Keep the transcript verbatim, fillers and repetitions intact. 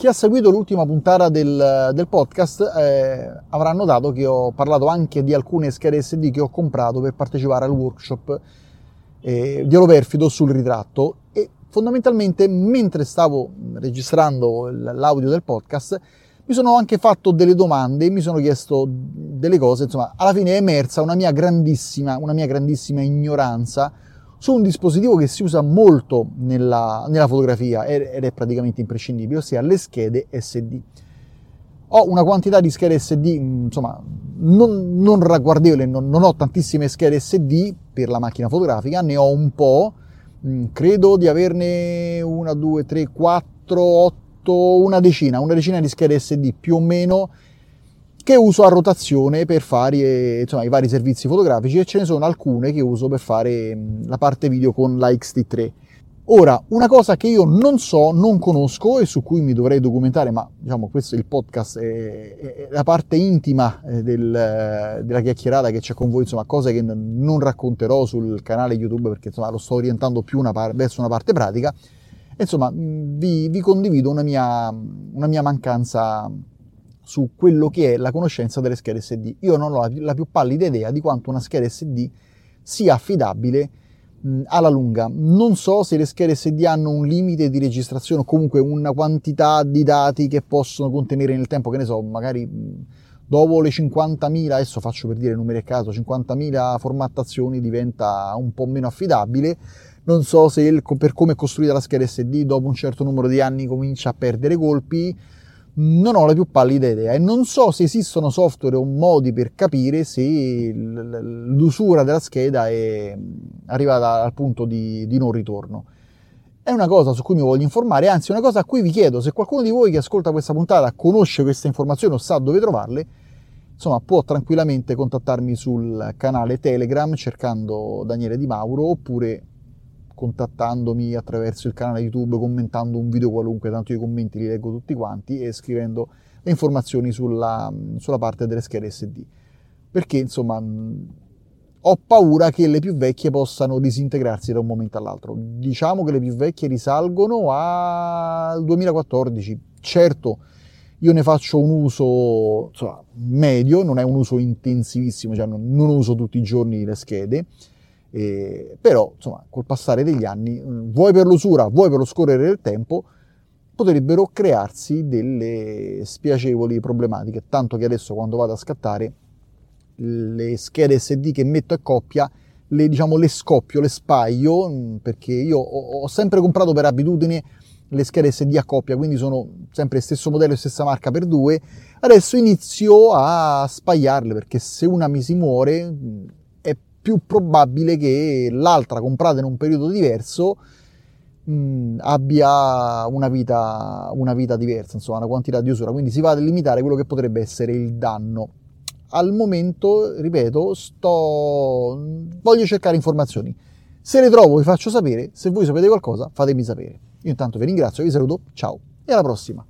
Chi ha seguito l'ultima puntata del, del podcast eh, avrà notato che ho parlato anche di alcune schede S D che ho comprato per partecipare al workshop eh, di Oroperfido sul ritratto, e fondamentalmente mentre stavo registrando l'audio del podcast mi sono anche fatto delle domande, mi sono chiesto delle cose, insomma alla fine è emersa una mia grandissima, una mia grandissima ignoranza su un dispositivo che si usa molto nella, nella fotografia ed è praticamente imprescindibile, ossia le schede S D. Ho una quantità di schede S D, insomma, non, non ragguardevole, non, non ho tantissime schede S D per la macchina fotografica, ne ho un po', credo di averne una, due, tre, quattro, otto, una decina, una decina di schede S D più o meno, che uso a rotazione per fare, insomma, i vari servizi fotografici, e ce ne sono alcune che uso per fare la parte video con la X T tre. Ora, una cosa che io non so, non conosco e su cui mi dovrei documentare, ma diciamo questo è il podcast, è, è la parte intima del, della chiacchierata che c'è con voi, insomma cose che non racconterò sul canale YouTube perché insomma lo sto orientando più una par- verso una parte pratica. Insomma, vi, vi condivido una mia, una mia mancanza su quello che è la conoscenza delle schede S D. Io non ho la, la più pallida idea di quanto una scheda S D sia affidabile mh, alla lunga. Non so se le schede S D hanno un limite di registrazione o comunque una quantità di dati che possono contenere nel tempo, che ne so, magari mh, dopo le cinquantamila, adesso faccio per dire numeri a caso, cinquantamila formattazioni diventa un po' meno affidabile. Non so se il, per come è costruita la scheda S D dopo un certo numero di anni comincia a perdere colpi. Non ho la più pallida idea e non so se esistono software o modi per capire se l'usura della scheda è arrivata al punto di, di non ritorno. È una cosa su cui mi voglio informare, anzi una cosa a cui vi chiedo, se qualcuno di voi che ascolta questa puntata conosce queste informazioni o sa dove trovarle, insomma può tranquillamente contattarmi sul canale Telegram cercando Daniele Di Mauro, oppure contattandomi attraverso il canale YouTube, commentando un video qualunque, tanto i commenti li leggo tutti quanti, e scrivendo le informazioni sulla, sulla parte delle schede S D. Perché, insomma, ho paura che le più vecchie possano disintegrarsi da un momento all'altro. Diciamo che le più vecchie risalgono al duemilaquattordici. Certo, io ne faccio un uso, insomma, medio, non è un uso intensivissimo, cioè non, non uso tutti i giorni le schede. Eh, però insomma col passare degli anni, vuoi per l'usura, vuoi per lo scorrere del tempo, potrebbero crearsi delle spiacevoli problematiche, tanto che adesso quando vado a scattare le schede S D che metto a coppia le, diciamo, le scoppio, le spaio, perché io ho, ho sempre comprato per abitudine le schede S D a coppia, quindi sono sempre stesso modello e stessa marca per due. Adesso inizio a spaiarle perché se una mi si muore più probabile che l'altra, comprata in un periodo diverso, mh, abbia una vita, una vita diversa, insomma una quantità di usura, quindi si va a limitare quello che potrebbe essere il danno. Al momento, ripeto, sto voglio cercare informazioni, se le trovo vi faccio sapere, se voi sapete qualcosa fatemi sapere. Io intanto vi ringrazio, vi saluto, ciao e alla prossima!